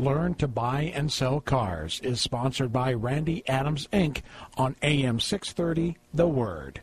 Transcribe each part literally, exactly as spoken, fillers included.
Learn to Buy and Sell Cars is sponsored by Randy Adams Incorporated on A M six thirty, The Word.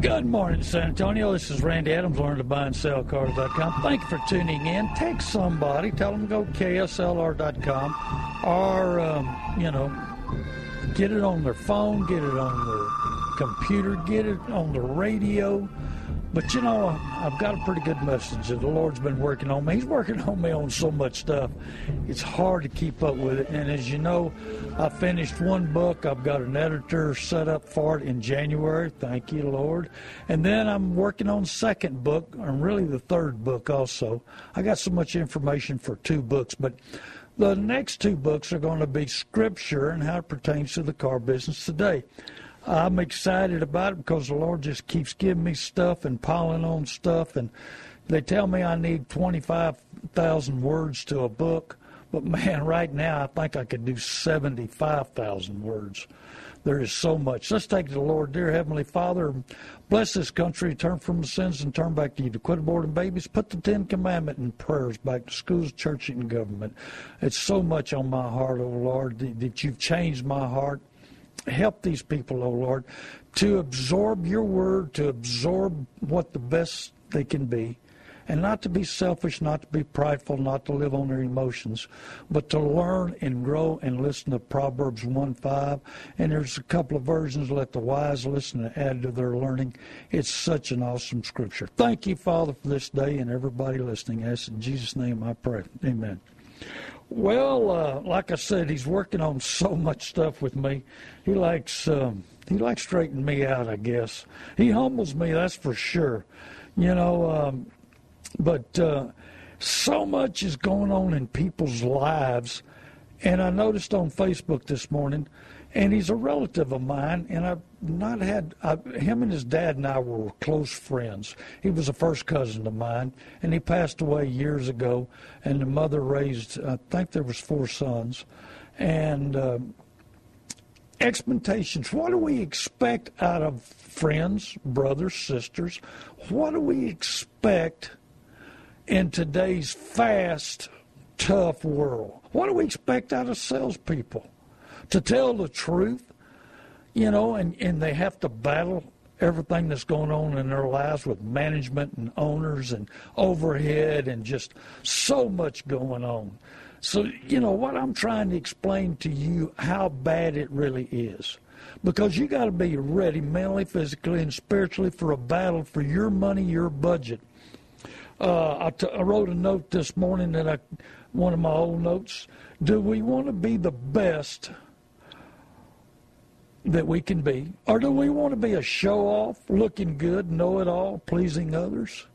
Good morning, San Antonio. This is Randy Adams, Learn to Buy and Sell Cars dot com. Thank you for tuning in. Take somebody. Tell them to go K S L R dot com or, um, you know, get it on their phone, get it on their computer, get it on the radio. But, you know, I've got a pretty good message that the Lord's been working on me. He's working on me on so much stuff. It's hard to keep up with it. And as you know, I finished one book. I've got an editor set up for it in January. Thank you, Lord. And then I'm working on the second book, and really the third book also. I got so much information for two books. But the next two books are going to be Scripture and how it pertains to the car business today. I'm excited about it because the Lord just keeps giving me stuff and piling on stuff. And they tell me I need twenty-five thousand words to a book. But, man, right now I think I could do seventy-five thousand words. There is so much. Let's take to the Lord. Dear Heavenly Father, bless this country. Turn from the sins and turn back to you. To quit aborting babies, put the Ten Commandments and prayers back to schools, church, and government. It's so much on my heart, oh, Lord, that you've changed my heart. Help these people, oh Lord, to absorb your word, to absorb what the best they can be, and not to be selfish, not to be prideful, not to live on their emotions, but to learn and grow and listen to Proverbs one five. And there's a couple of versions, let the wise listen and add to their learning. It's such an awesome scripture. Thank you, Father, for this day and everybody listening. As in Jesus' name I pray. Amen. Well, uh, like I said, he's working on so much stuff with me. He likes um, he likes straightening me out, I guess. He humbles me, that's for sure. You know, um, but uh, so much is going on in people's lives. And I noticed on Facebook this morning, and he's a relative of mine, and I've not had, I, him and his dad and I were close friends. He was a first cousin of mine, and he passed away years ago, and the mother raised, I think there was four sons. And uh, expectations, what do we expect out of friends, brothers, sisters? What do we expect in today's fast, tough world? What do we expect out of salespeople? To tell the truth, you know, and, and they have to battle everything that's going on in their lives with management and owners and overhead and just so much going on. So, you know, what I'm trying to explain to you how bad it really is. Because you got to be ready mentally, physically, and spiritually for a battle for your money, your budget. Uh, I, t- I wrote a note this morning that I, one of my old notes, do we want to be the best that we can be? Or do we want to be a show-off, looking good, know-it-all, pleasing others?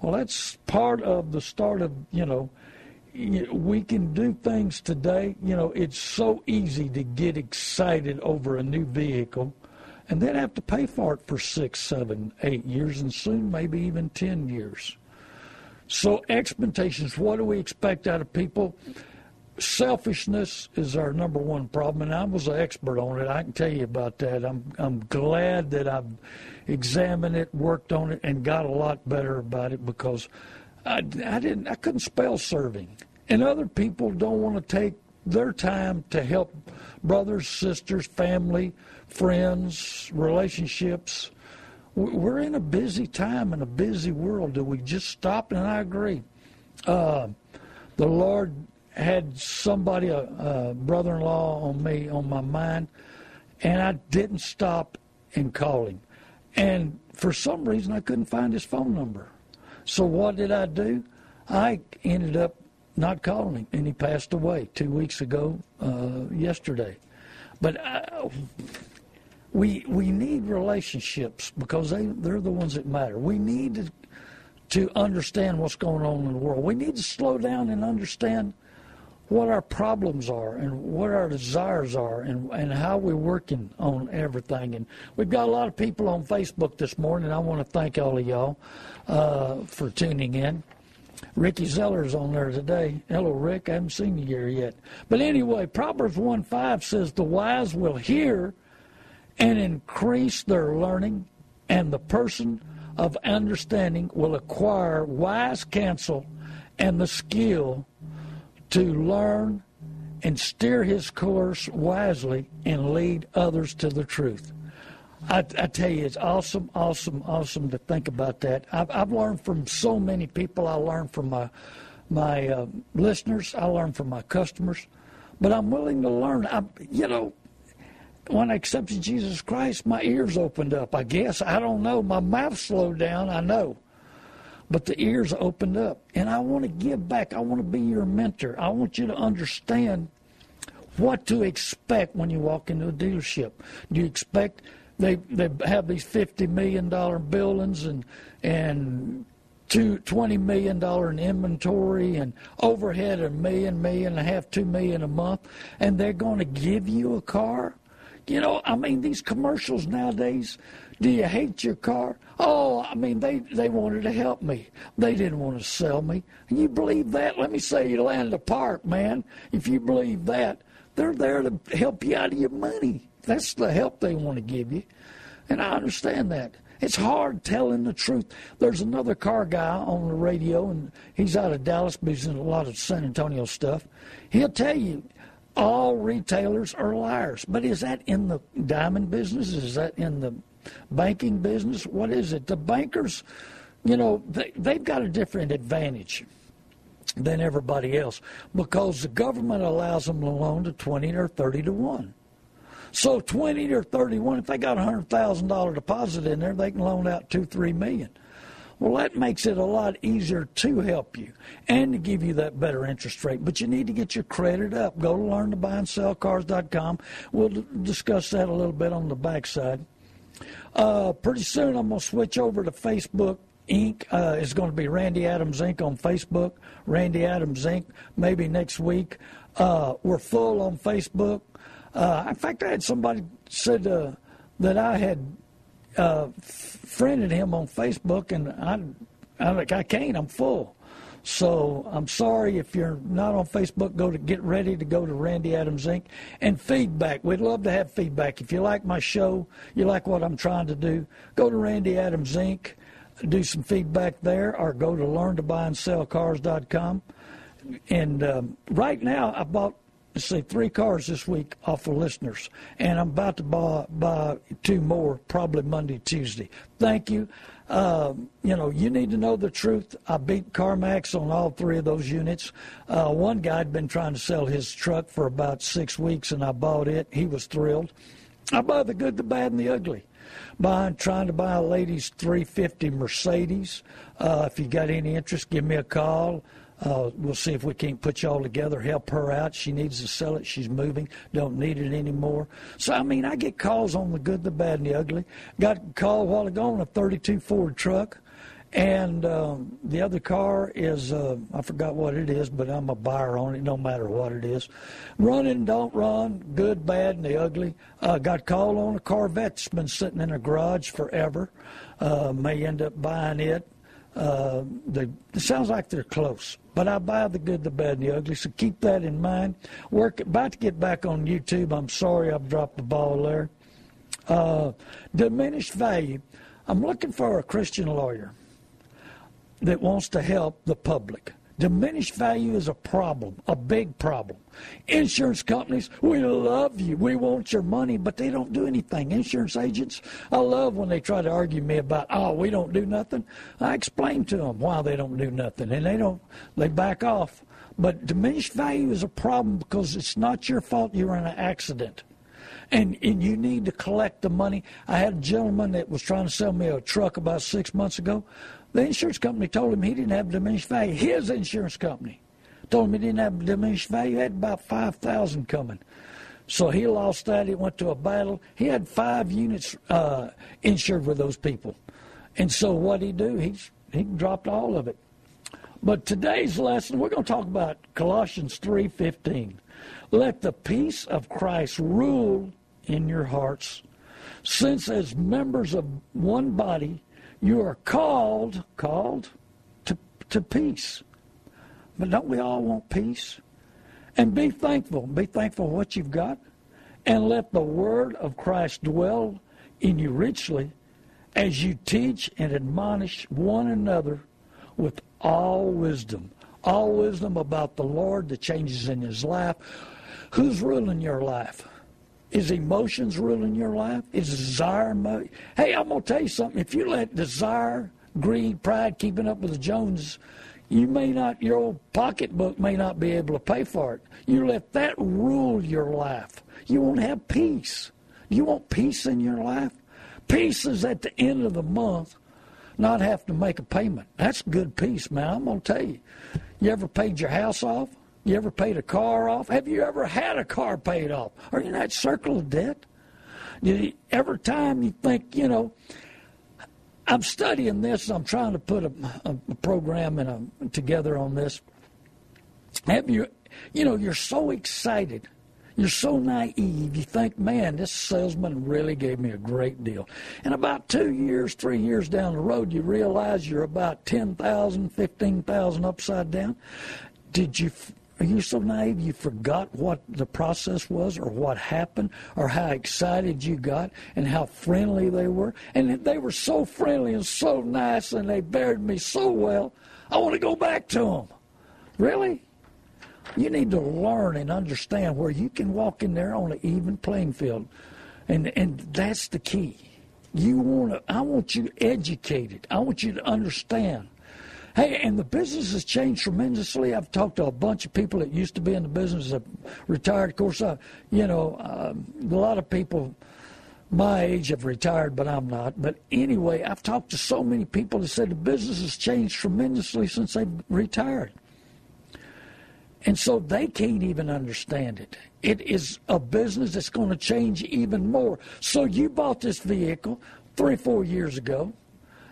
Well, that's part of the start of, you know, we can do things today. You know, it's so easy to get excited over a new vehicle and then have to pay for it for six, seven, eight years, and soon maybe even ten years. So expectations, what do we expect out of people? Selfishness is our number one problem, and I was an expert on it. I can tell you about that. I'm I'm glad that I've examined it, worked on it, and got a lot better about it because I, I didn't I couldn't spell serving, and other people don't want to take their time to help brothers, sisters, family, friends, relationships. We're in a busy time and a busy world. Do we just stop? And I agree. Uh, the Lord had somebody, a, a brother-in-law on me, on my mind, and I didn't stop and call him. And for some reason, I couldn't find his phone number. So what did I do? I ended up not calling him, and he passed away two weeks ago uh, yesterday. But I, we we need relationships because they, they're the ones that matter. We need to, to understand what's going on in the world. We need to slow down and understand what our problems are and what our desires are and, and how we're working on everything. And we've got a lot of people on Facebook this morning, and I want to thank all of y'all uh, for tuning in. Ricky Zeller's on there today. Hello, Rick. I haven't seen you here yet. But anyway, Proverbs one five says, "The wise will hear and increase their learning, and the person of understanding will acquire wise counsel and the skill to learn and steer his course wisely and lead others to the truth." I, I tell you, it's awesome, awesome, awesome to think about that. I've, I've learned from so many people. I learned from my my uh, listeners. I learned from my customers. But I'm willing to learn. I, you know, when I accepted Jesus Christ, my ears opened up, I guess. I don't know. My mouth slowed down, I know. But the ears opened up. And I want to give back. I want to be your mentor. I want you to understand what to expect when you walk into a dealership. Do you expect... They they have these fifty million dollars buildings and and two, twenty million dollars in inventory and overhead a million, million and a half, two million a month, and they're going to give you a car? You know, I mean, these commercials nowadays, do you hate your car? Oh, I mean, they, they wanted to help me. They didn't want to sell me. And you believe that? Let me say you land a park, man. If you believe that, they're there to help you out of your money. That's the help they want to give you, and I understand that. It's hard telling the truth. There's another car guy on the radio, and he's out of Dallas, but he's in a lot of San Antonio stuff. He'll tell you all retailers are liars, but is that in the diamond business? Is that in the banking business? What is it? The bankers, you know, they, they've got a different advantage than everybody else because the government allows them to loan to twenty or thirty to one. So twenty or thirty-one, if they got a one hundred thousand dollars deposit in there, they can loan out two, three million dollars. Well, that makes it a lot easier to help you and to give you that better interest rate. But you need to get your credit up. Go to learn to buy and sell cars dot com. We'll d- discuss that a little bit on the backside. Uh, pretty soon I'm going to switch over to Facebook Incorporated. Uh, it's going to be Randy Adams Incorporated on Facebook. Randy Adams Incorporated maybe next week. Uh, we're full on Facebook. Uh, in fact, I had somebody said uh, that I had uh, friended him on Facebook, and I, I'm like, I can't. I'm full. So I'm sorry if you're not on Facebook. Go to get ready to go to Randy Adams Incorporated and feedback. We'd love to have feedback. If you like my show, you like what I'm trying to do, go to Randy Adams Incorporated, do some feedback there, or go to learn to buy and sell cars dot com. And um, right now, I bought. See, three cars this week off of listeners, and I'm about to buy, buy two more probably Monday, Tuesday. Thank you. Uh, you know, you need to know the truth. I beat CarMax on all three of those units. Uh, one guy had been trying to sell his truck for about six weeks, and I bought it. He was thrilled. I buy the good, the bad, and the ugly. Buying, trying to buy a lady's three fifty Mercedes. Uh, if you got any interest, give me a call. Uh, we'll see if we can't put you all together, help her out. She needs to sell it. She's moving. Don't need it anymore. So, I mean, I get calls on the good, the bad, and the ugly. Got a call a while ago on a thirty-two Ford truck. And um, the other car is, uh, I forgot what it is, but I'm a buyer on it, no matter what it is. Run and don't run, good, bad, and the ugly. Uh, got called on a Corvette that's been sitting in a garage forever. Uh, may end up buying it. Uh, they, it sounds like they're close, but I buy the good, the bad, and the ugly, so keep that in mind. We're about to get back on YouTube. I'm sorry I've dropped the ball there. Uh, diminished value. I'm looking for a Christian lawyer that wants to help the public. Diminished value is a problem, a big problem. Insurance companies, we love you. We want your money, but they don't do anything. Insurance agents, I love when they try to argue me about, oh, we don't do nothing. I explain to them why they don't do nothing, and they don't. They back off. But diminished value is a problem because it's not your fault you were in an accident. and, and you need to collect the money. I had a gentleman that was trying to sell me a truck about six months ago. The insurance company told him he didn't have diminished value. His insurance company told him he didn't have diminished value. He had about five thousand coming. So he lost that. He went to a battle. He had five units uh, insured with those people. And so what he do? He, he dropped all of it. But today's lesson, we're going to talk about Colossians three fifteen. Let the peace of Christ rule in your hearts, since as members of one body, you are called, called to, to peace. But don't we all want peace? And be thankful. Be thankful for what you've got. And let the word of Christ dwell in you richly as you teach and admonish one another with all wisdom. All wisdom about the Lord, the changes in his life. Who's ruling your life? Is emotions ruling your life? Is desire? Mo- hey, I'm going to tell you something. If you let desire, greed, pride, keeping up with the Joneses, you may not, your old pocketbook may not be able to pay for it. You let that rule your life. You won't have peace. You want peace in your life? Peace is at the end of the month, not have to make a payment. That's good peace, man. I'm going to tell you. You ever paid your house off? You ever paid a car off? Have you ever had a car paid off? Are you in that circle of debt? You, every time you think, you know, I'm studying this. I'm trying to put a, a program in a, together on this. Have you, you know, you're so excited. You're so naive. You think, man, this salesman really gave me a great deal. And about two years, three years down the road, you realize you're about ten thousand, fifteen thousand upside down. Did you? Are you so naive you forgot what the process was or what happened or how excited you got and how friendly they were? And they were so friendly and so nice and they buried me so well, I want to go back to them. Really? You need to learn and understand where you can walk in there on an even playing field. And and that's the key. You want to, I want you educated. I want you to understand. Hey, and the business has changed tremendously. I've talked to a bunch of people that used to be in the business that retired. Of course, I, you know, uh, a lot of people my age have retired, but I'm not. But anyway, I've talked to so many people that said the business has changed tremendously since they've retired. And so they can't even understand it. It is a business that's going to change even more. So you bought this vehicle three, four years ago.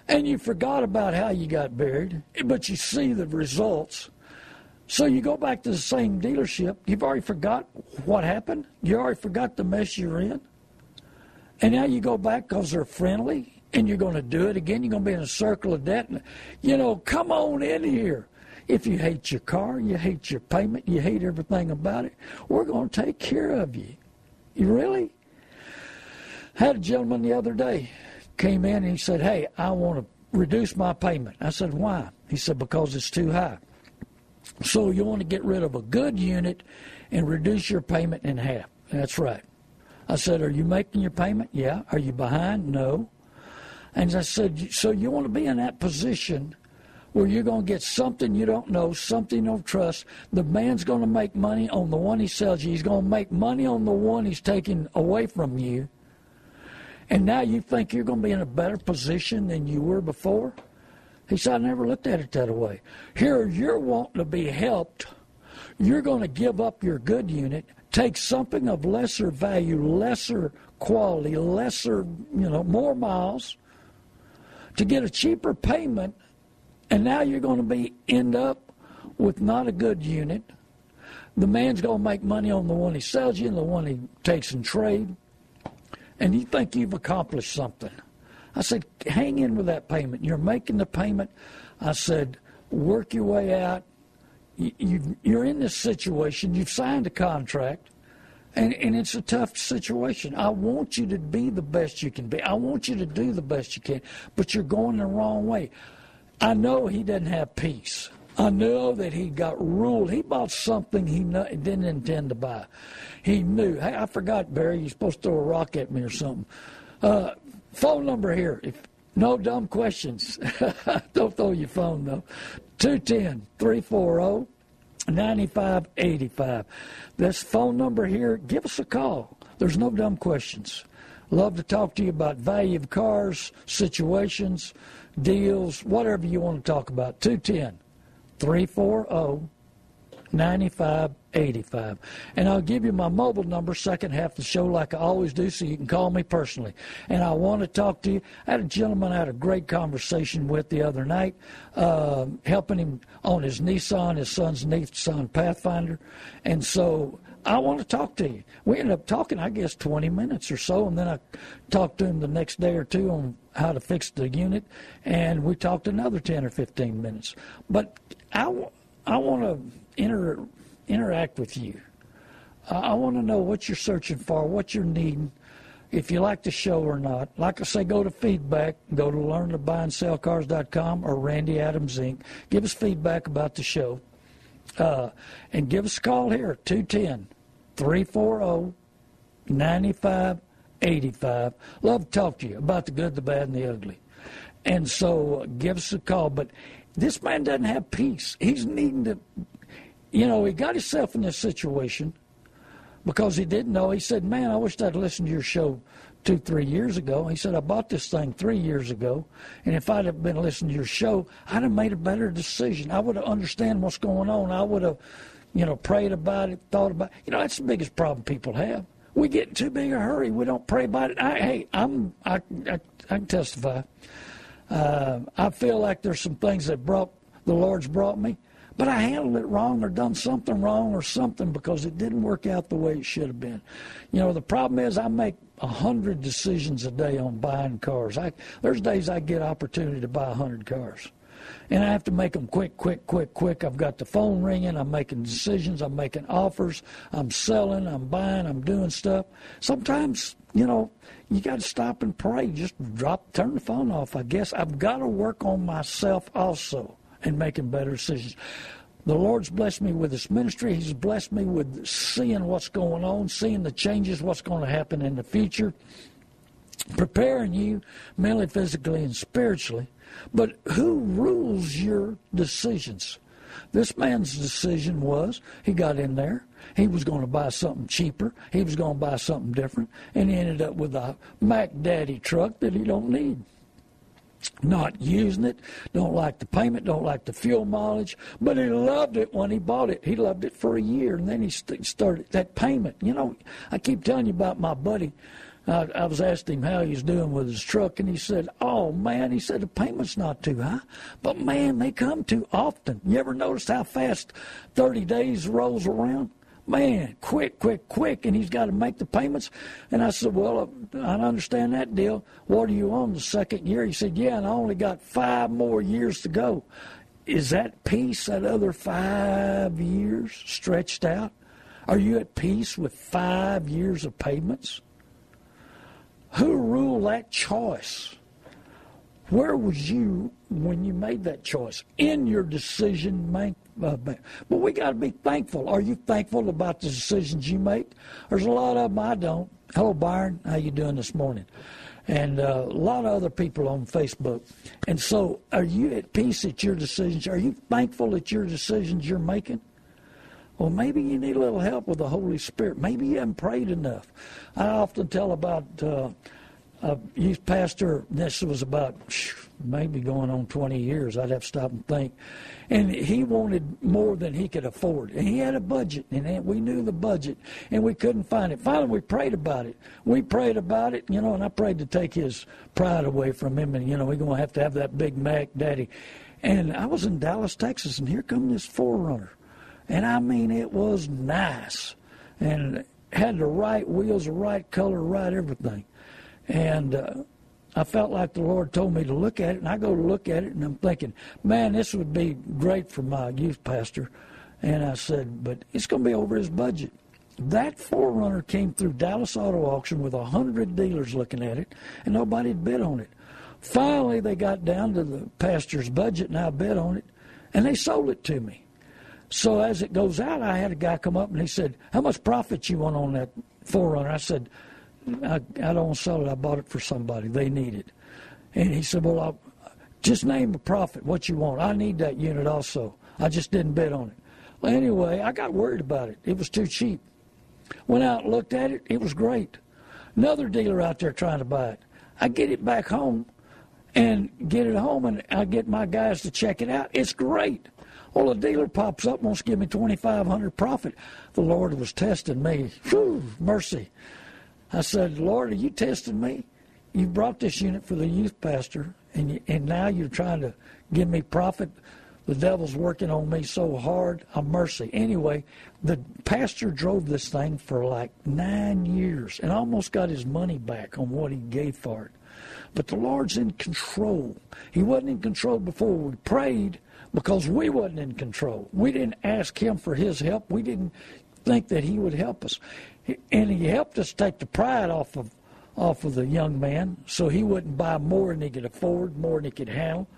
And you forgot about how you got buried, but you see the results. So you go back to the same dealership. You've already forgot what happened. You already forgot the mess you're in. And now you go back because they're friendly, and you're going to do it again. You're going to be in a circle of debt. You know, come on in here. If you hate your car, you hate your payment, you hate everything about it, we're going to take care of you. You really? I had a gentleman the other day. Came in and he said, hey, I want to reduce my payment. I said, why? He said, because it's too high. So you want to get rid of a good unit and reduce your payment in half. That's right. I said, are you making your payment? Yeah. Are you behind? No. And I said, so you want to be in that position where you're going to get something you don't know, something you don't trust. The man's going to make money on the one he sells you. He's going to make money on the one he's taking away from you. And now you think you're going to be in a better position than you were before? He said, I never looked at it that way. Here, you're wanting to be helped. You're going to give up your good unit, take something of lesser value, lesser quality, lesser, you know, more miles to get a cheaper payment. And now you're going to be end up with not a good unit. The man's going to make money on the one he sells you and the one he takes in trade. And you think you've accomplished something. I said, hang in with that payment. You're making the payment. I said, work your way out. You, you, you're in this situation. You've signed a contract, and, and it's a tough situation. I want you to be the best you can be. I want you to do the best you can, but you're going the wrong way. I know he doesn't have peace. I know that he got ruled. He bought something he didn't intend to buy. He knew. Hey, I forgot, Barry, you're supposed to throw a rock at me or something. Uh, phone number here. If, no dumb questions. Don't throw your phone, though. two one zero, three four zero, nine five eight five. That's phone number here. Give us a call. There's no dumb questions. Love to talk to you about value of cars, situations, deals, whatever you want to talk about. two one zero, three four zero, nine five eight five. And I'll give you my mobile number second half of the show like I always do, so you can call me personally. And I want to talk to you. I had a gentleman I had a great conversation with the other night, uh, helping him on his Nissan, his son's Nissan Pathfinder. And so I want to talk to you. We ended up talking, I guess, twenty minutes or so, and then I talked to him the next day or two on how to fix the unit, and we talked another ten or fifteen minutes. But I, I want to inter, interact with you. Uh, I want to know what you're searching for, what you're needing, if you like the show or not. Like I say, go to feedback. Go to learn to buy and sell cars dot com or Randy Adams Incorporated. Give us feedback about the show. Uh, and give us a call here, two one zero, three four zero, nine five eight five. Love to talk to you about the good, the bad, and the ugly. And so uh, give us a call. But this man doesn't have peace. He's needing to, you know, he got himself in this situation because he didn't know. He said, man, I wish I'd listened to your show two, three years ago. He said, I bought this thing three years ago, and if I'd have been listening to your show, I'd have made a better decision. I would have understood what's going on. I would have, you know, prayed about it, thought about it. You know, that's the biggest problem people have. We get in too big a hurry. We don't pray about it. I, hey, I'm, I, I, I can testify. Uh, I feel like there's some things that brought the Lord's brought me, but I handled it wrong or done something wrong or something because it didn't work out the way it should have been. You know, the problem is I make a hundred decisions a day on buying cars. I, there's days I get opportunity to buy a hundred cars. And I have to make them quick, quick, quick, quick. I've got the phone ringing. I'm making decisions. I'm making offers. I'm selling. I'm buying. I'm doing stuff. Sometimes, you know, you got to stop and pray. Just drop, turn the phone off, I guess. I've got to work on myself also and making better decisions. The Lord's blessed me with this ministry. He's blessed me with seeing what's going on, seeing the changes, what's going to happen in the future, preparing you mentally, physically, and spiritually. But who rules your decisions? This man's decision was he got in there. He was going to buy something cheaper. He was going to buy something different. And he ended up with a Mac Daddy truck that he don't need. Not using it. Don't like the payment. Don't like the fuel mileage. But he loved it when he bought it. He loved it for a year. And then he st- started that payment. You know, I keep telling you about my buddy. I, I was asking him how he's doing with his truck, and he said, oh, man, he said the payment's not too high, but, man, they come too often. You ever noticed how fast thirty days rolls around? Man, quick, quick, quick, and he's got to make the payments. And I said, well, I understand that deal. What are you on, the second year? He said, yeah, and I only got five more years to go. Is that peace, that other five years stretched out? Are you at peace with five years of payments? Who ruled that choice? Where was you when you made that choice? In your decision making. But we got to be thankful. Are you thankful about the decisions you make? There's a lot of them I don't. Hello, Byron. How you doing this morning? And uh, a lot of other people on Facebook. And so are you at peace at your decisions? Are you thankful at your decisions you're making? Well, maybe you need a little help with the Holy Spirit. Maybe you haven't prayed enough. I often tell about uh, a youth pastor, this was about maybe going on twenty years. I'd have to stop and think. And he wanted more than he could afford. And he had a budget, and we knew the budget, and we couldn't find it. Finally, we prayed about it. We prayed about it, you know, and I prayed to take his pride away from him, and, you know, we're going to have to have that Big Mac Daddy. And I was in Dallas, Texas, and here comes this four runner. And, I mean, it was nice and had the right wheels, the right color, right everything. And uh, I felt like the Lord told me to look at it, and I go to look at it, and I'm thinking, man, this would be great for my youth pastor. And I said, but it's going to be over his budget. That four runner came through Dallas Auto Auction with one hundred dealers looking at it, and nobody had bid on it. Finally, they got down to the pastor's budget, and I bid on it, and they sold it to me. So as it goes out, I had a guy come up, and he said, how much profit you want on that four runner? I said, I, I don't sell it. I bought it for somebody. They need it. And he said, well, I'll, just name a profit, what you want. I need that unit also. I just didn't bid on it. Well, anyway, I got worried about it. It was too cheap. Went out and looked at it. It was great. Another dealer out there trying to buy it. I get it back home and get it home, and I get my guys to check it out. It's great. Well, a dealer pops up and wants to give me twenty-five hundred dollars profit. The Lord was testing me. Whew, mercy. I said, Lord, are you testing me? You brought this unit for the youth pastor, and you, and now you're trying to give me profit. The devil's working on me so hard. A mercy. Anyway, the pastor drove this thing for like nine years and almost got his money back on what he gave for it. But the Lord's in control. He wasn't in control before we prayed because we wasn't in control. We didn't ask him for his help. We didn't think that he would help us. And he helped us take the pride off of, off of the young man so he wouldn't buy more than he could afford, more than he could handle.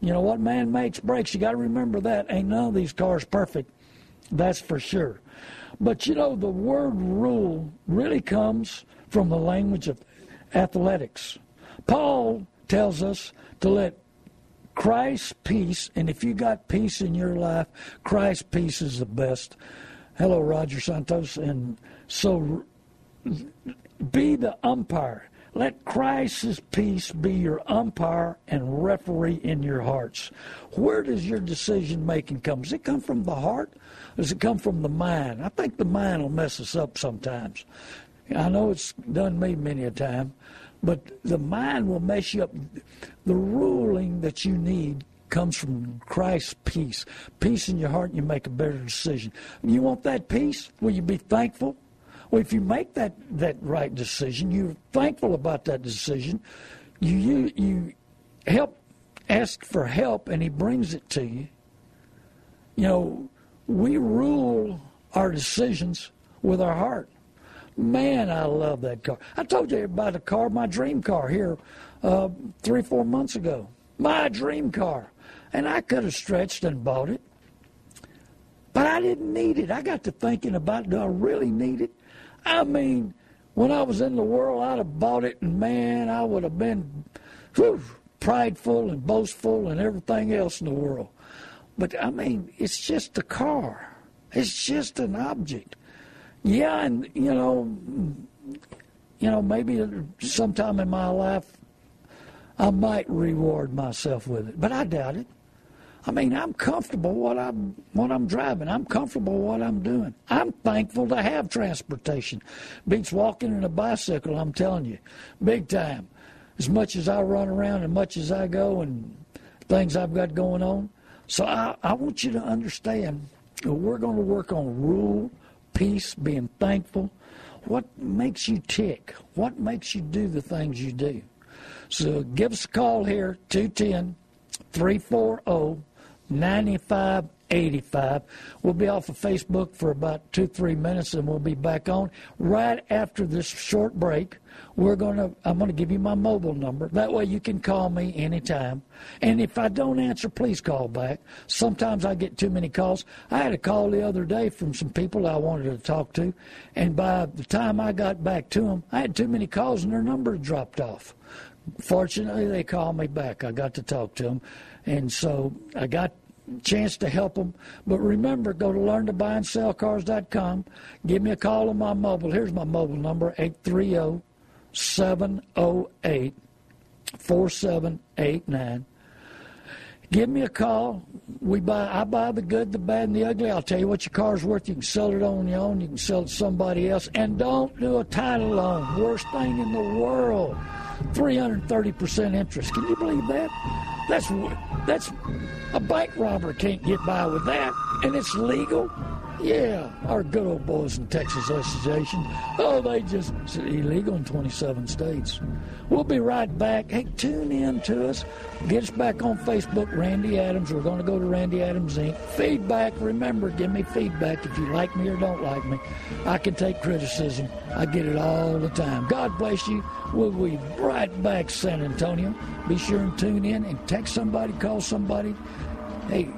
You know, what man makes breaks. You got to remember that. Ain't none of these cars perfect. That's for sure. But, you know, the word rule really comes from the language of athletics. Paul tells us to let Christ's peace, and if you got peace in your life, Christ's peace is the best. Hello, Roger Santos. And so be the umpire. Let Christ's peace be your umpire and referee in your hearts. Where does your decision-making come? Does it come from the heart? Does it come from the mind? I think the mind will mess us up sometimes. I know it's done me many a time, but the mind will mess you up. The ruling that you need comes from Christ's peace. Peace in your heart, and you make a better decision. You want that peace? Will you be thankful? Well, if you make that, that right decision, you're thankful about that decision, you, you you help, ask for help, and he brings it to you. You know, we rule our decisions with our heart. Man, I love that car. I told you about a car, my dream car here uh, three, four months ago. My dream car. And I could have stretched and bought it, but I didn't need it. I got to thinking about, do I really need it? I mean, when I was in the world, I'd have bought it, and, man, I would have been whew, prideful and boastful and everything else in the world. But, I mean, it's just a car. It's just an object. Yeah, and, you know, you know, maybe sometime in my life I might reward myself with it, but I doubt it. I mean, I'm comfortable what I'm what I'm driving. I'm comfortable what I'm doing. I'm thankful to have transportation. Beats walking in a bicycle, I'm telling you, big time. As much as I run around and much as I go and things I've got going on. So I, I want you to understand that we're going to work on rule, peace, being thankful. What makes you tick? What makes you do the things you do? So give us a call here, two one zero, three four zero, three four zero. ninety-five eighty-five. We'll be off of Facebook for about two, three minutes, and we'll be back on right after this short break. We're gonna, I'm gonna give you my mobile number. That way you can call me anytime. And if I don't answer, please call back. Sometimes I get too many calls. I had a call the other day from some people I wanted to talk to, and by the time I got back to them, I had too many calls and their number dropped off. Fortunately, they called me back. I got to talk to them. And so I got a chance to help them. But remember, go to learn to buy and sell cars dot com. Give me a call on my mobile. Here's my mobile number, eight three zero, seven zero eight, four seven eight nine. Give me a call. We buy. I buy the good, the bad, and the ugly. I'll tell you what your car's worth. You can sell it on your own. You can sell it to somebody else. And don't do a title loan. Worst thing in the world. three hundred thirty percent interest. Can you believe that? That's that's a bank robber can't get by with that, and it's legal. Yeah, our good old boys in Texas legislation. Oh, they just it's illegal in twenty-seven states. We'll be right back. Hey, tune in to us. Get us back on Facebook, Randy Adams. We're going to go to Randy Adams Incorporated. Feedback. Remember, give me feedback if you like me or don't like me. I can take criticism. I get it all the time. God bless you. We'll be right back, San Antonio. Be sure and tune in and text somebody, call somebody. Hey.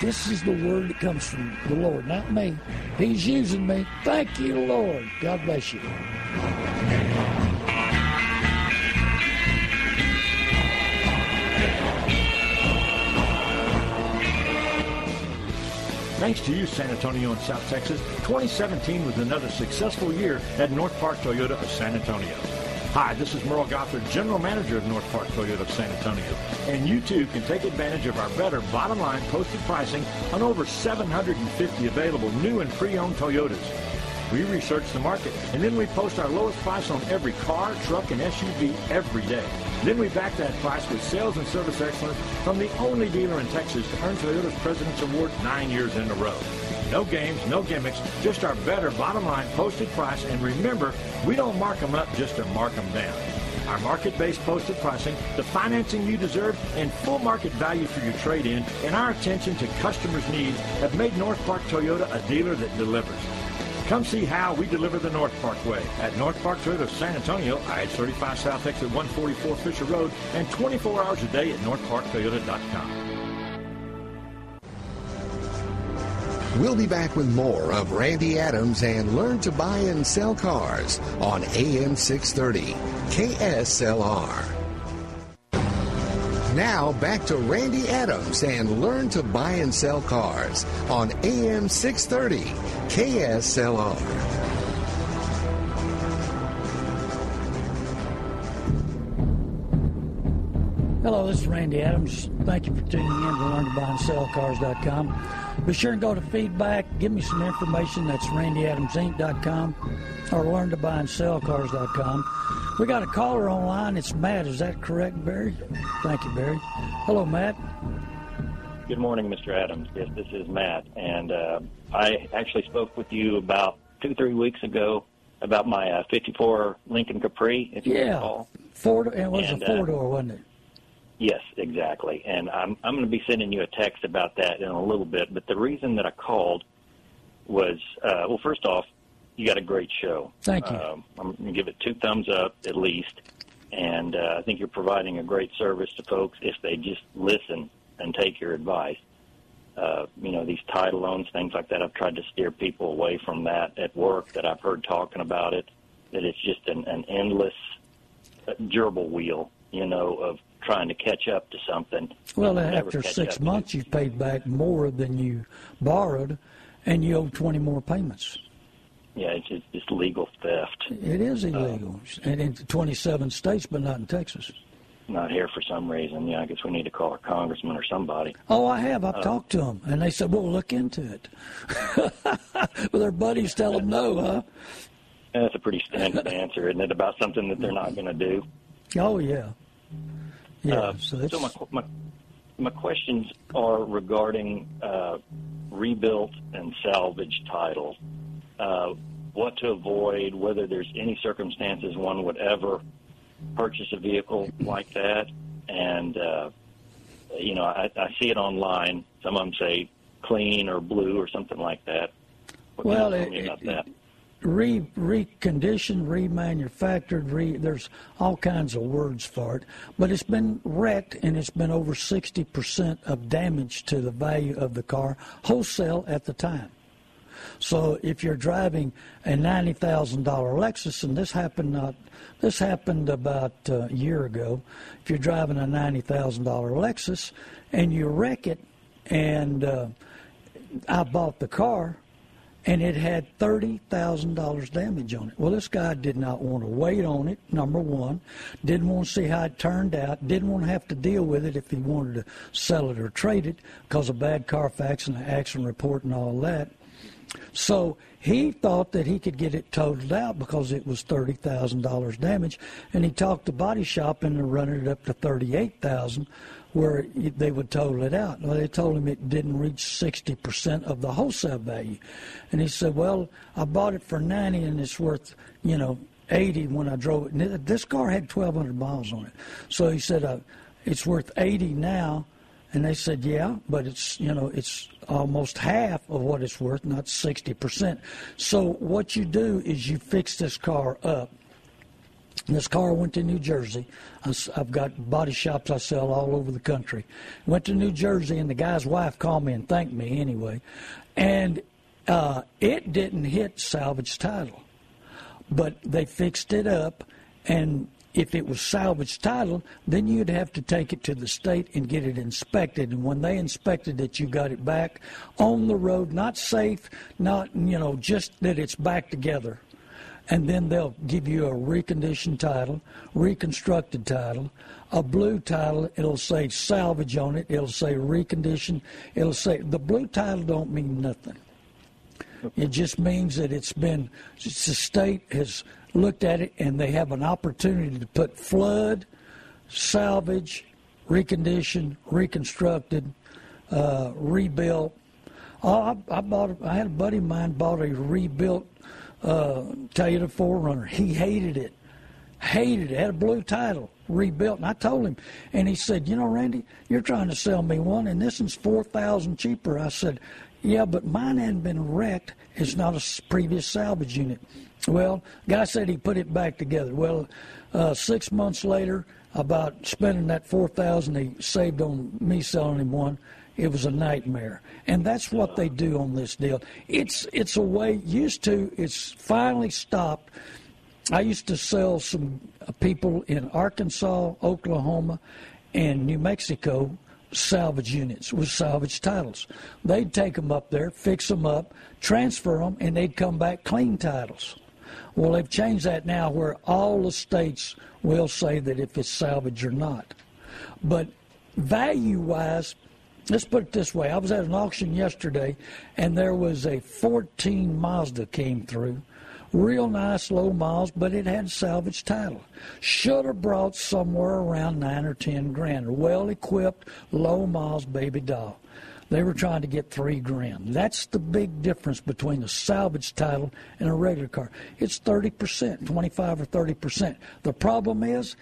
This is the word that comes from the Lord, not me. He's using me. Thank you, Lord. God bless you. Thanks to you, San Antonio and South Texas, twenty seventeen was another successful year at North Park Toyota of San Antonio. Hi, this is Merle Gothard, General Manager of North Park Toyota of San Antonio, and you too can take advantage of our better bottom line posted pricing on over seven hundred fifty available new and pre-owned Toyotas. We research the market, and then we post our lowest price on every car, truck, and S U V every day. Then we back that price with sales and service excellence from the only dealer in Texas to earn Toyota's President's Award nine years in a row. No games, no gimmicks, just our better bottom line posted price. And remember, we don't mark them up just to mark them down. Our market-based posted pricing, the financing you deserve, and full market value for your trade-in, and our attention to customers' needs have made North Park Toyota a dealer that delivers. Come see how we deliver the North Park way at North Park Toyota of San Antonio, I thirty-five South Exit one forty-four Fisher Road, and twenty-four hours a day at north park toyota dot com. We'll be back with more of Randy Adams and Learn to Buy and Sell Cars on A M six thirty, K S L R. Now back to Randy Adams and Learn to Buy and Sell Cars on A M six thirty, K S L R. Hello, this is Randy Adams. Thank you for tuning in to learn to buy and sell cars dot com. Be sure and go to feedback. Give me some information. That's randy adams inc dot com or learn to buy and sell cars dot com. We got a caller online. It's Matt. Is that correct, Barry? Thank you, Barry. Hello, Matt. Good morning, Mister Adams. Yes, this is Matt. And uh, I actually spoke with you about two, three weeks ago about my uh, fifty-four Lincoln Capri, if you yeah. recall. Four, it was and, a four-door, uh, wasn't it? Yes, exactly. And I'm I'm going to be sending you a text about that in a little bit. But the reason that I called was, uh, well, first off, you got a great show. Thank you. Um, I'm going to give it two thumbs up at least. And uh, I think you're providing a great service to folks if they just listen and take your advice. Uh, you know, these title loans, things like that, I've tried to steer people away from that at work that I've heard talking about it, that it's just an, an endless gerbil wheel, you know, of trying to catch up to something. Well, after six months, you've paid back more than you borrowed, and you owe twenty more payments. Yeah, it's, it's, it's legal theft. It is illegal, uh, and in twenty-seven states, but not in Texas. Not here for some reason. Yeah, I guess we need to call a congressman or somebody. Oh, I have. I've uh, talked to them, and they said, well, look into it. Well, their buddies tell them no, huh? That's a pretty standard answer, isn't it, about something that they're not going to do? Oh, yeah. Yeah, uh, so, so my, my my questions are regarding uh, rebuilt and salvage titles, uh, what to avoid, whether there's any circumstances one would ever purchase a vehicle like that. And, uh, you know, I, I see it online. Some of them say clean or blue or something like that. What well, can you tell me it, about it, that? Re, reconditioned, remanufactured, re, there's all kinds of words for it. But it's been wrecked, and it's been over sixty percent of damage to the value of the car, wholesale at the time. So if you're driving a ninety thousand dollars Lexus, and this happened not, this happened about a year ago, if you're driving a ninety thousand dollars Lexus and you wreck it, and uh, I bought the car, and it had thirty thousand dollars damage on it. Well, this guy did not want to wait on it, number one. Didn't want to see how it turned out. Didn't want to have to deal with it if he wanted to sell it or trade it because of bad Carfax and the accident report and all that. So he thought that he could get it totaled out because it was thirty thousand dollars damage, and he talked the body shop into running it up to thirty-eight thousand dollars where they would total it out. Well, they told him it didn't reach sixty percent of the wholesale value. And he said, well, I bought it for ninety and it's worth, you know, eighty when I drove it. And this car had twelve hundred miles on it. So he said, uh, it's worth eighty now. And they said, yeah, but it's, you know, it's almost half of what it's worth, not sixty percent. So what you do is you fix this car up. This car went to New Jersey. I've got body shops I sell all over the country. Went to New Jersey, and the guy's wife called me and thanked me anyway. And uh, it didn't hit salvage title. But they fixed it up, and If it was salvage title, then you'd have to take it to the state and get it inspected. And when they inspected it, you got it back on the road, not safe, not, you know, just that it's back together. And then they'll give you a reconditioned title, reconstructed title, a blue title. It'll say salvage on it. It'll say reconditioned. It'll say, the blue title don't mean nothing. It just means that it's been, it's the state has looked at it, and they have an opportunity to put flood, salvage, reconditioned, reconstructed, uh, rebuilt. Oh, I, I bought. I had a buddy of mine bought a rebuilt uh, Toyota four runner. He hated it, hated it. Had a blue title, rebuilt, and I told him, and he said, "You know, Randy, you're trying to sell me one, and this one's four thousand cheaper." I said, "Yeah, but mine hadn't been wrecked. It's not a previous salvage unit." Well, guy said he put it back together. Well, uh, six months later, about spending that four thousand dollars he saved on me selling him one, it was a nightmare. And that's what they do on this deal. It's it's a way, used to, it's finally stopped. I used to sell some people in Arkansas, Oklahoma, and New Mexico salvage units with salvage titles. They'd take them up there, fix them up, transfer them, and they'd come back clean titles. Well, they've changed that now where all the states will say that if it's salvage or not. But value-wise, let's put it this way. I was at an auction yesterday, and there was a fourteen Mazda came through. Real nice, low miles, but it had salvage title. Should have brought somewhere around nine or ten grand. Well-equipped, low miles baby doll. They were trying to get three grand. That's the big difference between a salvage title and a regular car. It's thirty percent, twenty-five or thirty percent. The problem is,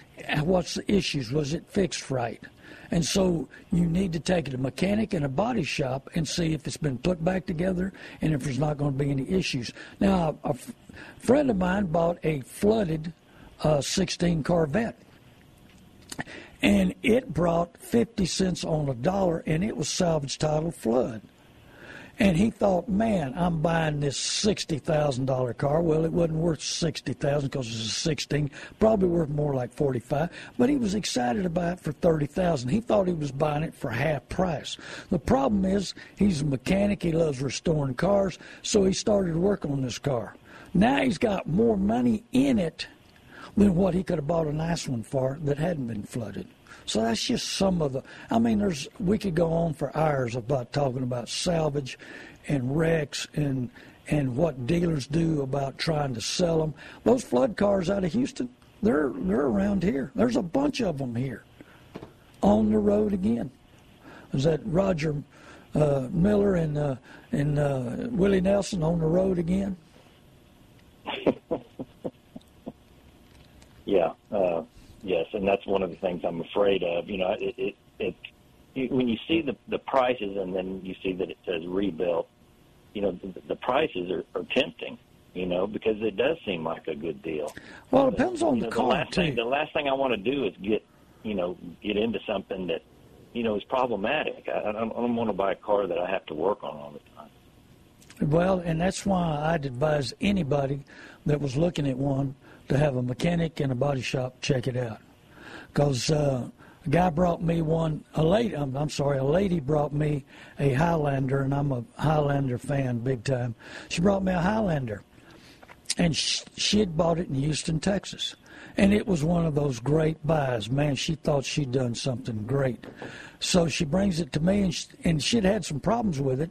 what's the issues? Was it fixed right? And so you need to take it to a mechanic and a body shop and see if it's been put back together and if there's not going to be any issues. Now, a f- friend of mine bought a flooded uh, sixteen Corvette, and it brought fifty cents on a dollar, and it was salvage title flood. And he thought, man, I'm buying this sixty thousand dollars car. Well, it wasn't worth sixty thousand dollars because it's a sixteen, probably worth more like forty-five. But he was excited about it for thirty thousand dollars. He thought he was buying it for half price. The problem is he's a mechanic. He loves restoring cars, so he started work on this car. Now he's got more money in it than what he could have bought a nice one for that hadn't been flooded. So that's just some of the, I mean, there's we could go on for hours about talking about salvage and wrecks and and what dealers do about trying to sell them. Those flood cars out of Houston, they're they're around here. There's a bunch of them here on the road again. Is that Roger uh, Miller and uh, and uh, Willie Nelson on the road again? yeah. Uh... Yes, and that's one of the things I'm afraid of. You know, it, it, it, it when you see the the prices and then you see that it says rebuilt, you know, the, the prices are, are tempting, you know, because it does seem like a good deal. Well, it depends on the car, too. The last thing I want to do is get, you know, get into something that, you know, is problematic. I, I don't, I don't want to buy a car that I have to work on all the time. Well, and that's why I'd advise anybody that was looking at one to have a mechanic and a body shop check it out. Because uh, a guy brought me one, a lady, I'm, I'm sorry, a lady brought me a Highlander, and I'm a Highlander fan big time. She brought me a Highlander, and she, she had bought it in Houston, Texas. And it was one of those great buys. Man, she thought she'd done something great. So she brings it to me, and, she, and she'd had some problems with it.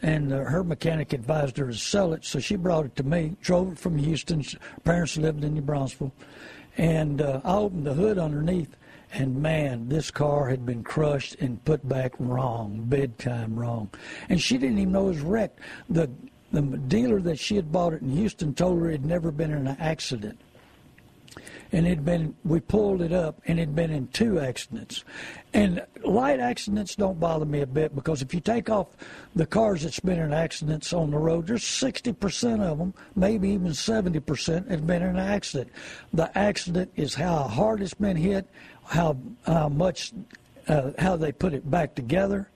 And uh, her mechanic advised her to sell it, so she brought it to me, drove it from Houston. Her parents lived in New Braunfels. And uh, I opened the hood underneath, and, man, this car had been crushed and put back wrong, big time wrong. And she didn't even know it was wrecked. The, the dealer that she had bought it in Houston told her it had never been in an accident. And it'd been, we pulled it up, and it'd been in two accidents. And light accidents don't bother me a bit, because if you take off the cars that's been in accidents on the road, there's sixty percent of them, maybe even seventy percent, have been in an accident. The accident is how hard it's been hit, how, how much, uh, how they put it back together.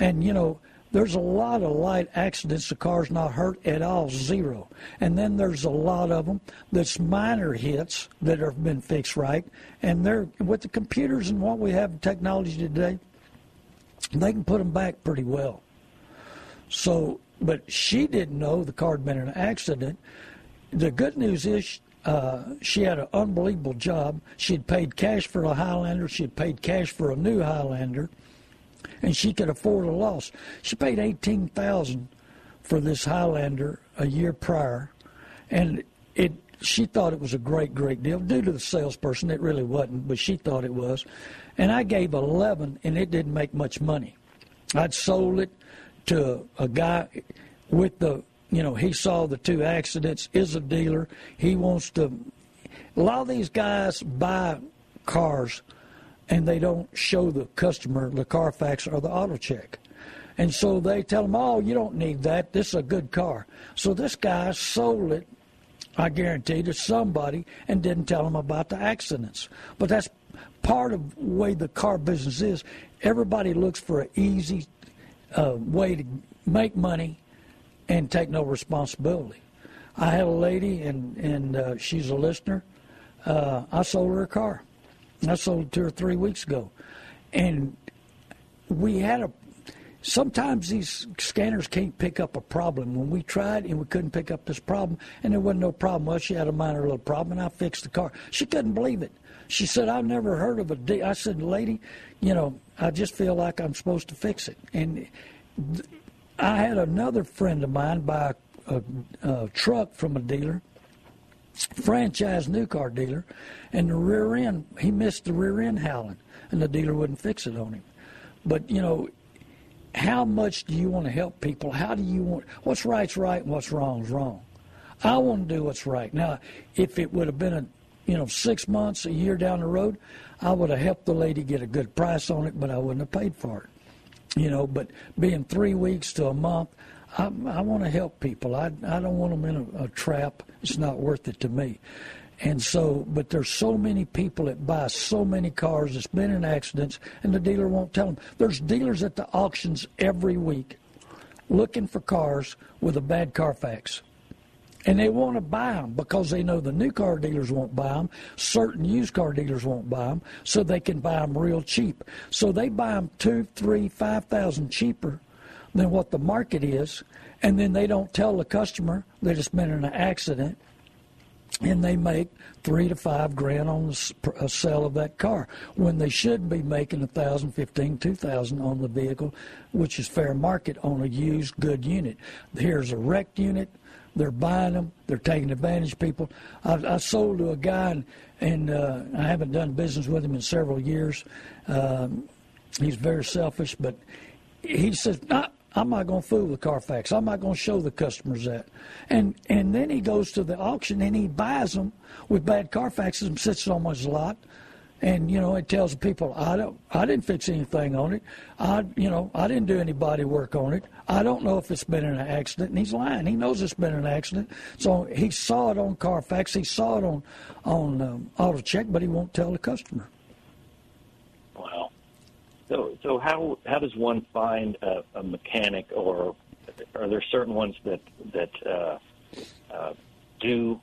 And, you know, There's a lot of light accidents. The car's not hurt at all, zero. And then there's a lot of them that's minor hits that have been fixed right. And they're with the computers and what we have in technology today, they can put them back pretty well. So, but she didn't know the car had been in an accident. The good news is uh, she had an unbelievable job. She had paid cash for a Highlander. She had paid cash for a new Highlander. And she could afford a loss. She paid eighteen thousand dollars for this Highlander a year prior, and it she thought it was a great, great deal. Due to the salesperson, it really wasn't, but she thought it was. And I gave eleven, and it didn't make much money. I'd sold it to a guy with the, you know, he saw the two accidents, is a dealer. He wants to, a lot of these guys buy cars and they don't show the customer the Carfax or the auto check. And so they tell them, oh, you don't need that. This is a good car. So this guy sold it, I guarantee, to somebody and didn't tell them about the accidents. But that's part of the way the car business is. Everybody looks for an easy uh, way to make money and take no responsibility. I had a lady, and, and uh, she's a listener. Uh, I sold her a car. I sold it two or three weeks ago. And we had a, sometimes these scanners can't pick up a problem. When we tried and we couldn't pick up this problem, and there wasn't no problem. Well, she had a minor little problem, and I fixed the car. She couldn't believe it. She said, I've never heard of a deal. I said, lady, you know, I just feel like I'm supposed to fix it. And th- I had another friend of mine buy a, a, a truck from a dealer, franchise new car dealer, and the rear end, he missed the rear end howling, and the dealer wouldn't fix it on him. But, you know, how much do you want to help people? How do you want, what's right's right and what's wrong's wrong? I want to do what's right. Now, if it would have been, a, you know, six months, a year down the road, I would have helped the lady get a good price on it, but I wouldn't have paid for it. You know, but being three weeks to a month, I, I want to help people. I, I don't want them in a, a trap. It's not worth it to me. And so, but there's so many people that buy so many cars that's been in accidents, and the dealer won't tell them. There's dealers at the auctions every week looking for cars with a bad Carfax. And they want to buy them because they know the new car dealers won't buy them. Certain used car dealers won't buy them, so they can buy them real cheap. So they buy them two, three, five thousand cheaper than what the market is, and then they don't tell the customer that it's been in an accident, and they make three to five grand on the sale of that car when they should be making a thousand, fifteen, two thousand on the vehicle, which is fair market on a used good unit. Here's a wrecked unit. They're buying them. They're taking advantage of people. I, I sold to a guy, and, and uh, I haven't done business with him in several years. Um, he's very selfish, but he says, ah, I'm not going to fool with Carfax. I'm not going to show the customers that. And and then he goes to the auction, and he buys them with bad Carfaxes and sits on his lot. And, you know, it tells people, I don't, I didn't fix anything on it. I, you know, I didn't do any body work on it. I don't know if it's been in an accident. And he's lying. He knows it's been in an accident. So he saw it on Carfax. He saw it on, on um, AutoCheck, but he won't tell the customer. Wow. So so how how does one find a, a mechanic, or are there certain ones that, that uh, uh, do,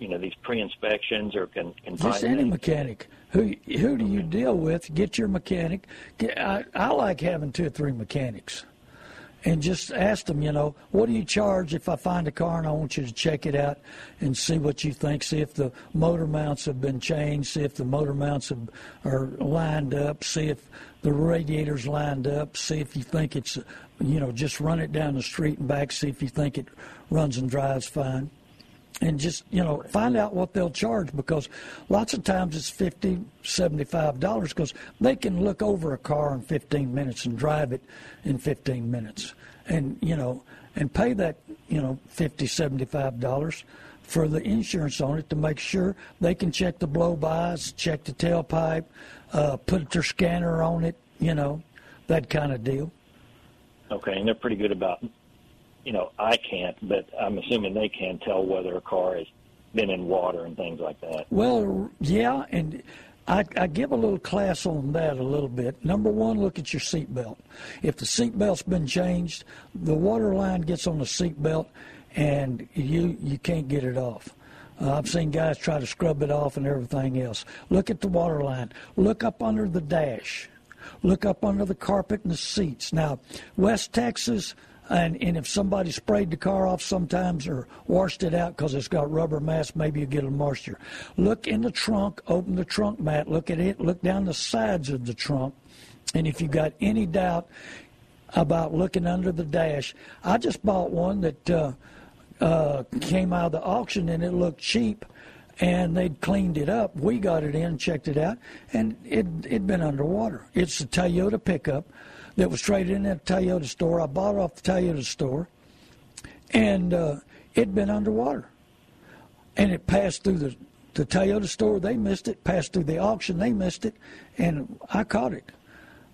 you know, these pre-inspections, or can, can find just any mechanic? Who who do you deal with? Get your mechanic. Get, I, I like having two or three mechanics, and just ask them, you know, what do you charge if I find a car and I want you to check it out and see what you think, see if the motor mounts have been changed, see if the motor mounts have, are lined up, see if the radiator's lined up, see if you think it's, you know, just run it down the street and back, see if you think it runs and drives fine. And just, you know, find out what they'll charge, because lots of times it's fifty dollars, seventy-five dollars, because they can look over a car in fifteen minutes and drive it in fifteen minutes, and, you know, and pay that, you know, fifty dollars, seventy-five dollars for the insurance on it to make sure they can check the blow-bys, check the tailpipe, uh, put their scanner on it, you know, that kind of deal. Okay, and they're pretty good about it. You know, I can't, but I'm assuming they can tell whether a car has been in water and things like that. Well, yeah, and I, I give a little class on that a little bit. Number one, look at your seatbelt. If the seatbelt's been changed, the water line gets on the seatbelt, and you you can't get it off. Uh, I've seen guys try to scrub it off and everything else. Look at the water line. Look up under the dash. Look up under the carpet and the seats. Now, West Texas, and, and if somebody sprayed the car off sometimes or washed it out because it's got rubber mats, maybe you get a moisture. Look in the trunk, open the trunk mat, look at it, look down the sides of the trunk, and if you got any doubt about looking under the dash, I just bought one that uh, uh, came out of the auction, and it looked cheap, and they'd cleaned it up. We got it in, checked it out, and it, it'd been underwater. It's a Toyota pickup that was traded in at the Toyota store. I bought it off the Toyota store, and uh, it'd been underwater. And it passed through the, the Toyota store. They missed it. Passed through the auction. They missed it. And I caught it.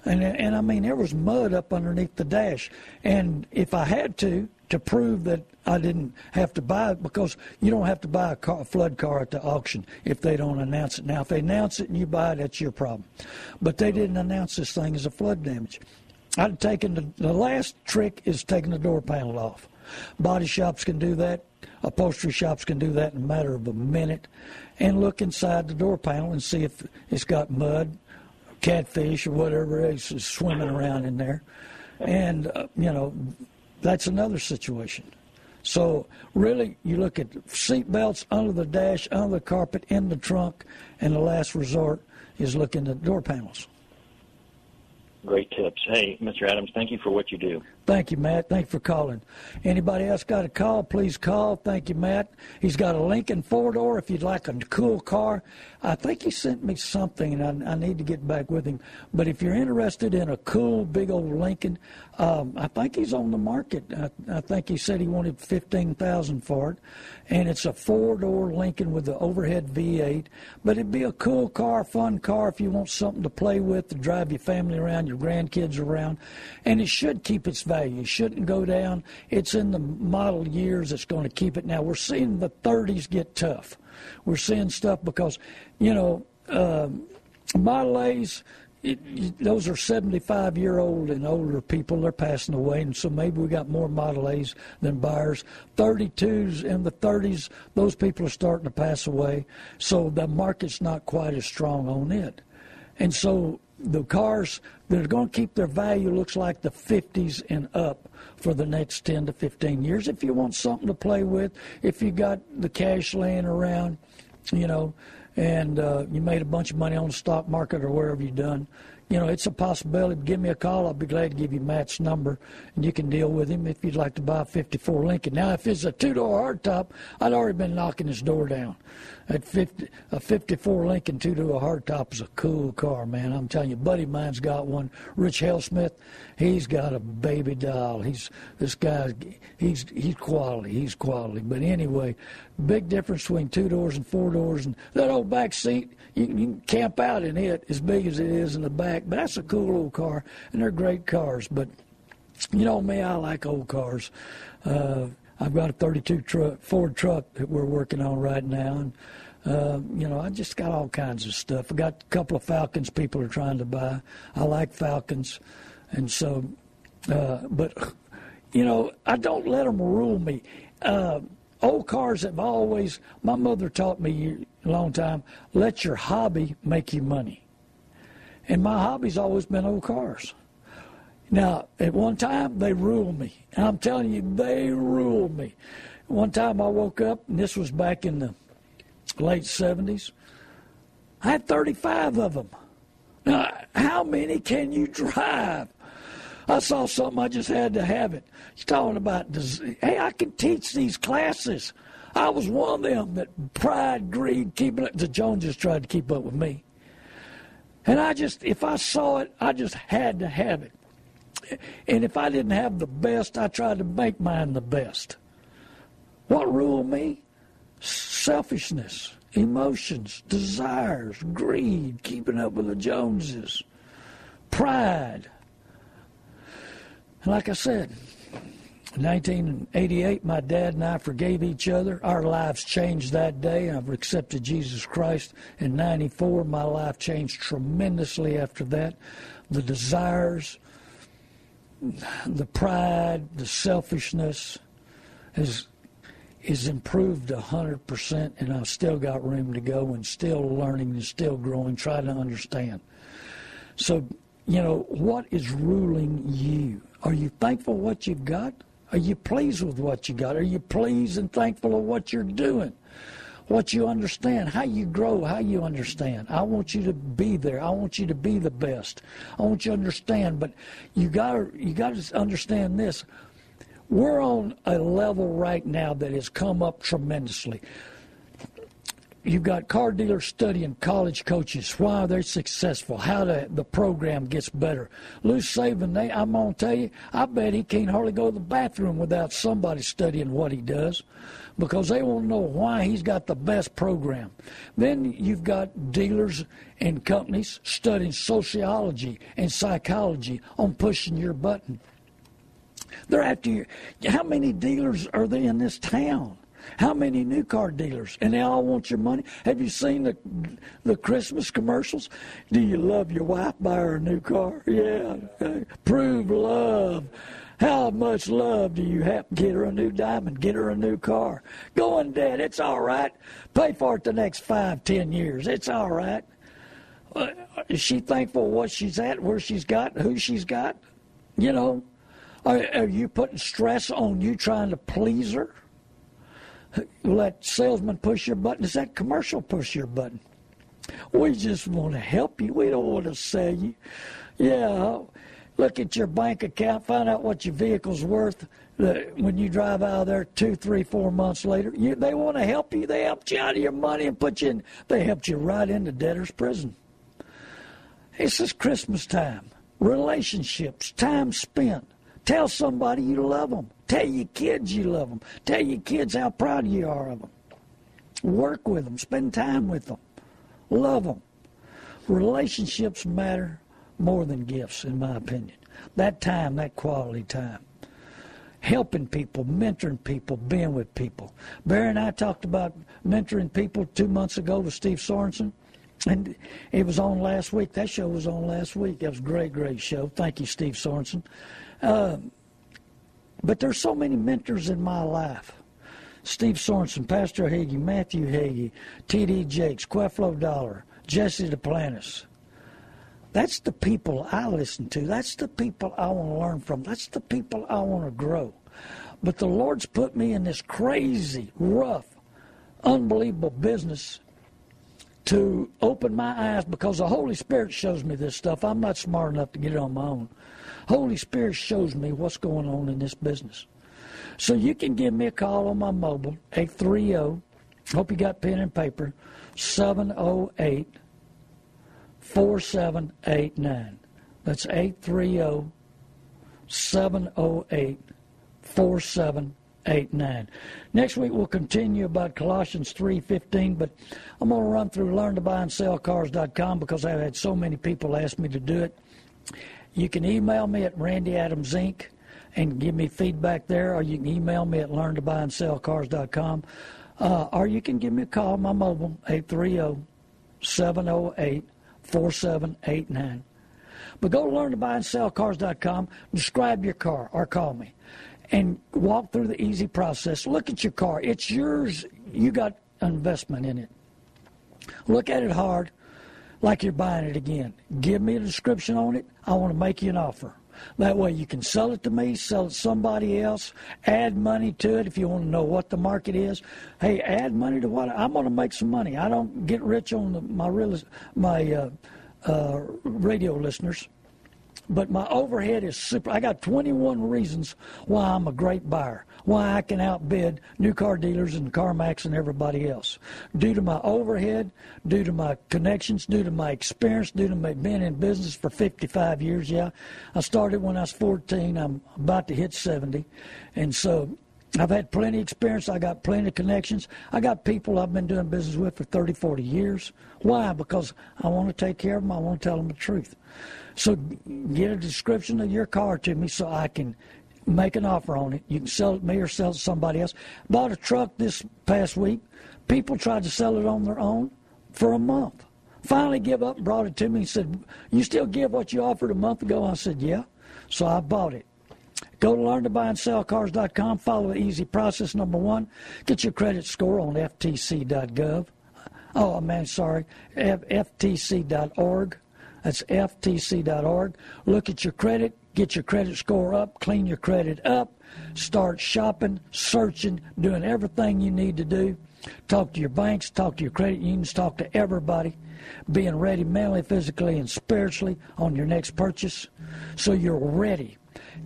And, and I mean, there was mud up underneath the dash. And if I had to, to prove that I didn't have to buy it, because you don't have to buy a, car, a flood car at the auction if they don't announce it. Now, if they announce it and you buy it, that's your problem. But they didn't announce this thing as a flood damage. I'd taken the, the last trick is taking the door panel off. Body shops can do that. Upholstery shops can do that in a matter of a minute. And look inside the door panel and see if it's got mud, catfish, or whatever else is swimming around in there. And, uh, you know, that's another situation. So, really, you look at seat belts, under the dash, under the carpet, in the trunk, and the last resort is looking at door panels. Great tips. Hey, Mister Adams, thank you for what you do. Thank you, Matt. Thank you for calling. Anybody else got a call, please call. Thank you, Matt. He's got a Lincoln four-door if you'd like a cool car. I think he sent me something, and I, I need to get back with him. But if you're interested in a cool, big old Lincoln, um, I think he's on the market. I, I think he said he wanted fifteen thousand dollars for it. And it's a four-door Lincoln with the overhead V eight. But it'd be a cool car, fun car, if you want something to play with, to drive your family around, your grandkids around, and it should keep its value. It shouldn't go down. It's in the model years that's going to keep it. Now, we're seeing the thirties get tough. We're seeing stuff because, you know, uh, Model A's, it, those are seventy-five-year-old and older people. They're passing away, and so maybe we got more Model A's than buyers. thirty-twos in the thirties, those people are starting to pass away, so the market's not quite as strong on it. And so the cars that are going to keep their value looks like the fifties and up for the next ten to fifteen years. If you want something to play with, if you got the cash laying around, you know, and uh, you made a bunch of money on the stock market or wherever you done, you know, it's a possibility. Give me a call. I'll be glad to give you Matt's number, and you can deal with him if you'd like to buy a fifty-four Lincoln. Now, if it's a two-door hardtop, I'd already been knocking his door down. At fifty, a fifty-four Lincoln two-door hardtop is a cool car, man. I'm telling you, a buddy of mine's got one, Rich Hellsmith. He's got a baby doll. He's this guy. He's he's quality. He's quality. But anyway, big difference between two doors and four doors, and that old back seat, you, you can camp out in it as big as it is in the back. But that's a cool old car, and they're great cars. But you know me, I like old cars. Uh, I've got a thirty-two truck, Ford truck that we're working on right now, and uh, you know I just got all kinds of stuff. I got a couple of Falcons people are trying to buy. I like Falcons, and so, uh, but you know I don't let them rule me. Uh, Old cars have always, my mother taught me a long time, let your hobby make you money. And my hobby's always been old cars. Now, at one time, they ruled me. And I'm telling you, they ruled me. One time I woke up, and this was back in the late seventies. I had thirty-five of them. Now, how many can you drive? I saw something, I just had to have it. He's talking about, hey, I can teach these classes. I was one of them that pride, greed, keeping up. The Joneses tried to keep up with me. And I just, if I saw it, I just had to have it. And if I didn't have the best, I tried to make mine the best. What ruled me? Selfishness, emotions, desires, greed, keeping up with the Joneses, pride. Like I said, nineteen eighty-eight, my dad and I forgave each other. Our lives changed that day. I've accepted Jesus Christ. In ninety-four, my life changed tremendously after that. The desires, the pride, the selfishness has, has improved one hundred percent, and I've still got room to go and still learning and still growing, trying to understand. So, you know, what is ruling you? Are you thankful what you've got? Are you pleased with what you got? Are you pleased and thankful of what you're doing, what you understand, how you grow, how you understand? I want you to be there. I want you to be the best. I want you to understand, but you gotta, you gotta understand this. We're on a level right now that has come up tremendously. You've got car dealers studying college coaches, why they're successful, how the, the program gets better. Lou Saban, they, I'm going to tell you, I bet he can't hardly go to the bathroom without somebody studying what he does, because they want to know why he's got the best program. Then you've got dealers and companies studying sociology and psychology on pushing your button. They're after you. How many dealers are there in this town? How many new car dealers? And they all want your money. Have you seen the the Christmas commercials? Do you love your wife? Buy her a new car. Yeah. Prove love. How much love do you have? Get her a new diamond. Get her a new car. Go in debt. It's all right. Pay for it the next five, ten years. It's all right. Is she thankful what she's at, where she's got, who she's got? You know, are, are you putting stress on you trying to please her? Let salesmen push your button. Is that commercial push your button? We just want to help you. We don't want to sell you. Yeah, look at your bank account. Find out what your vehicle's worth when you drive out of there two, three, four months later. You, they want to help you. They helped you out of your money and put you in. They helped you right into debtor's prison. This is Christmas time. Relationships, time spent. Tell somebody you love them. Tell your kids you love them. Tell your kids how proud you are of them. Work with them. Spend time with them. Love them. Relationships matter more than gifts, in my opinion. That time, that quality time. Helping people, mentoring people, being with people. Barry and I talked about mentoring people two months ago with Steve Sorensen. And it was on last week. That show was on last week. That was a great, great show. Thank you, Steve Sorensen. Uh, but there's so many mentors in my life. Steve Sorensen, Pastor Hagee, Matthew Hagee, T D Jakes, Creflo Dollar, Jesse Duplantis. That's the people I listen to. That's the people I want to learn from. That's the people I want to grow. But the Lord's put me in this crazy, rough, unbelievable business to open my eyes, because the Holy Spirit shows me this stuff. I'm not smart enough to get it on my own. Holy Spirit shows me what's going on in this business. So you can give me a call on my mobile, eight three zero, hope you got pen and paper, seven oh eight, four seven eight nine. That's eight three zero, seven zero eight, four seven eight nine. Next week we'll continue about Colossians three fifteen, but I'm going to run through learn to buy and sell cars dot com because I've had so many people ask me to do it. You can email me at Randy Adams Incorporated and give me feedback there, or you can email me at learn to buy and sell cars dot com, uh, or you can give me a call on my mobile, eight three zero, seven zero eight, four seven eight nine. But go to learn to buy and sell cars dot com, describe your car, or call me, and walk through the easy process. Look at your car. It's yours. You got an investment in it. Look at it hard, like you're buying it again. Give me a description on it. I want to make you an offer. That way you can sell it to me, sell it to somebody else, add money to it if you want to know what the market is. Hey, add money to what? I'm going to make some money. I don't get rich on the, my, real, my uh, uh, radio listeners, but my overhead is super. I got twenty-one reasons why I'm a great buyer, why I can outbid new car dealers and CarMax and everybody else. Due to my overhead, due to my connections, due to my experience, due to my being in business for fifty-five years, yeah. I started when I was fourteen. I'm about to hit seventy. And so I've had plenty of experience. I got plenty of connections. I got people I've been doing business with for thirty, forty years. Why? Because I want to take care of them. I want to tell them the truth. So get a description of your car to me so I can make an offer on it. You can sell it to me or sell it to somebody else. Bought a truck this past week. People tried to sell it on their own for a month. Finally gave up and brought it to me and said, you still give what you offered a month ago? I said, yeah. So I bought it. Go to learn to buy and sell cars dot com. Follow the easy process. Number one, get your credit score on F T C dot gov. Oh, man, sorry, F T C dot org. That's F T C dot org. Look at your credit. Get your credit score up, clean your credit up, start shopping, searching, doing everything you need to do. Talk to your banks, talk to your credit unions, talk to everybody, being ready mentally, physically, and spiritually on your next purchase so you're ready.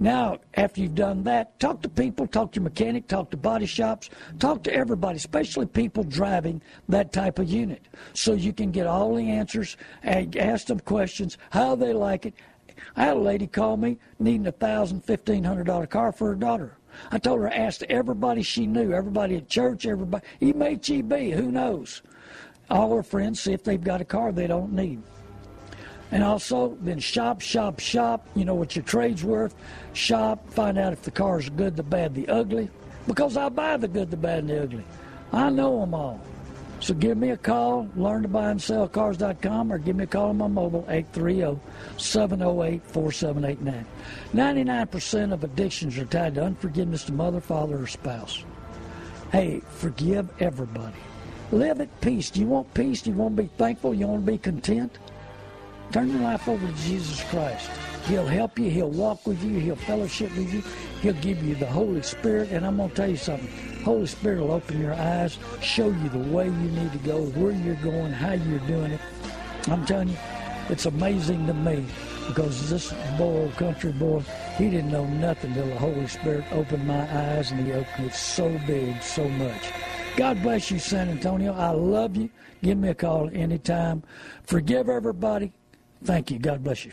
Now, after you've done that, talk to people, talk to your mechanic, talk to body shops, talk to everybody, especially people driving that type of unit, so you can get all the answers and ask them questions, how they like it. I had a lady call me needing a thousand, fifteen hundred dollar car for her daughter. I told her I asked everybody she knew, everybody at church, everybody, M H E B, who knows? All her friends, see if they've got a car they don't need. And also, then shop, shop, shop. You know what your trade's worth. Shop, find out if the car's good, the bad, the ugly. Because I buy the good, the bad, and the ugly. I know them all. So give me a call, learn to buy and sell cars dot com, or give me a call on my mobile, eight three zero, seven zero eight, four seven eight nine. ninety-nine percent of addictions are tied to unforgiveness to mother, father, or spouse. Hey, forgive everybody. Live at peace. Do you want peace? Do you want to be thankful? You want to be content? Turn your life over to Jesus Christ. He'll help you. He'll walk with you. He'll fellowship with you. He'll give you the Holy Spirit. And I'm going to tell you something. Holy Spirit will open your eyes, show you the way you need to go, where you're going, how you're doing it. I'm telling you, it's amazing to me, because this boy, old country boy, he didn't know nothing till the Holy Spirit opened my eyes, and he opened it so big, so much. God bless you, San Antonio. I love you. Give me a call anytime. Forgive everybody. Thank you. God bless you.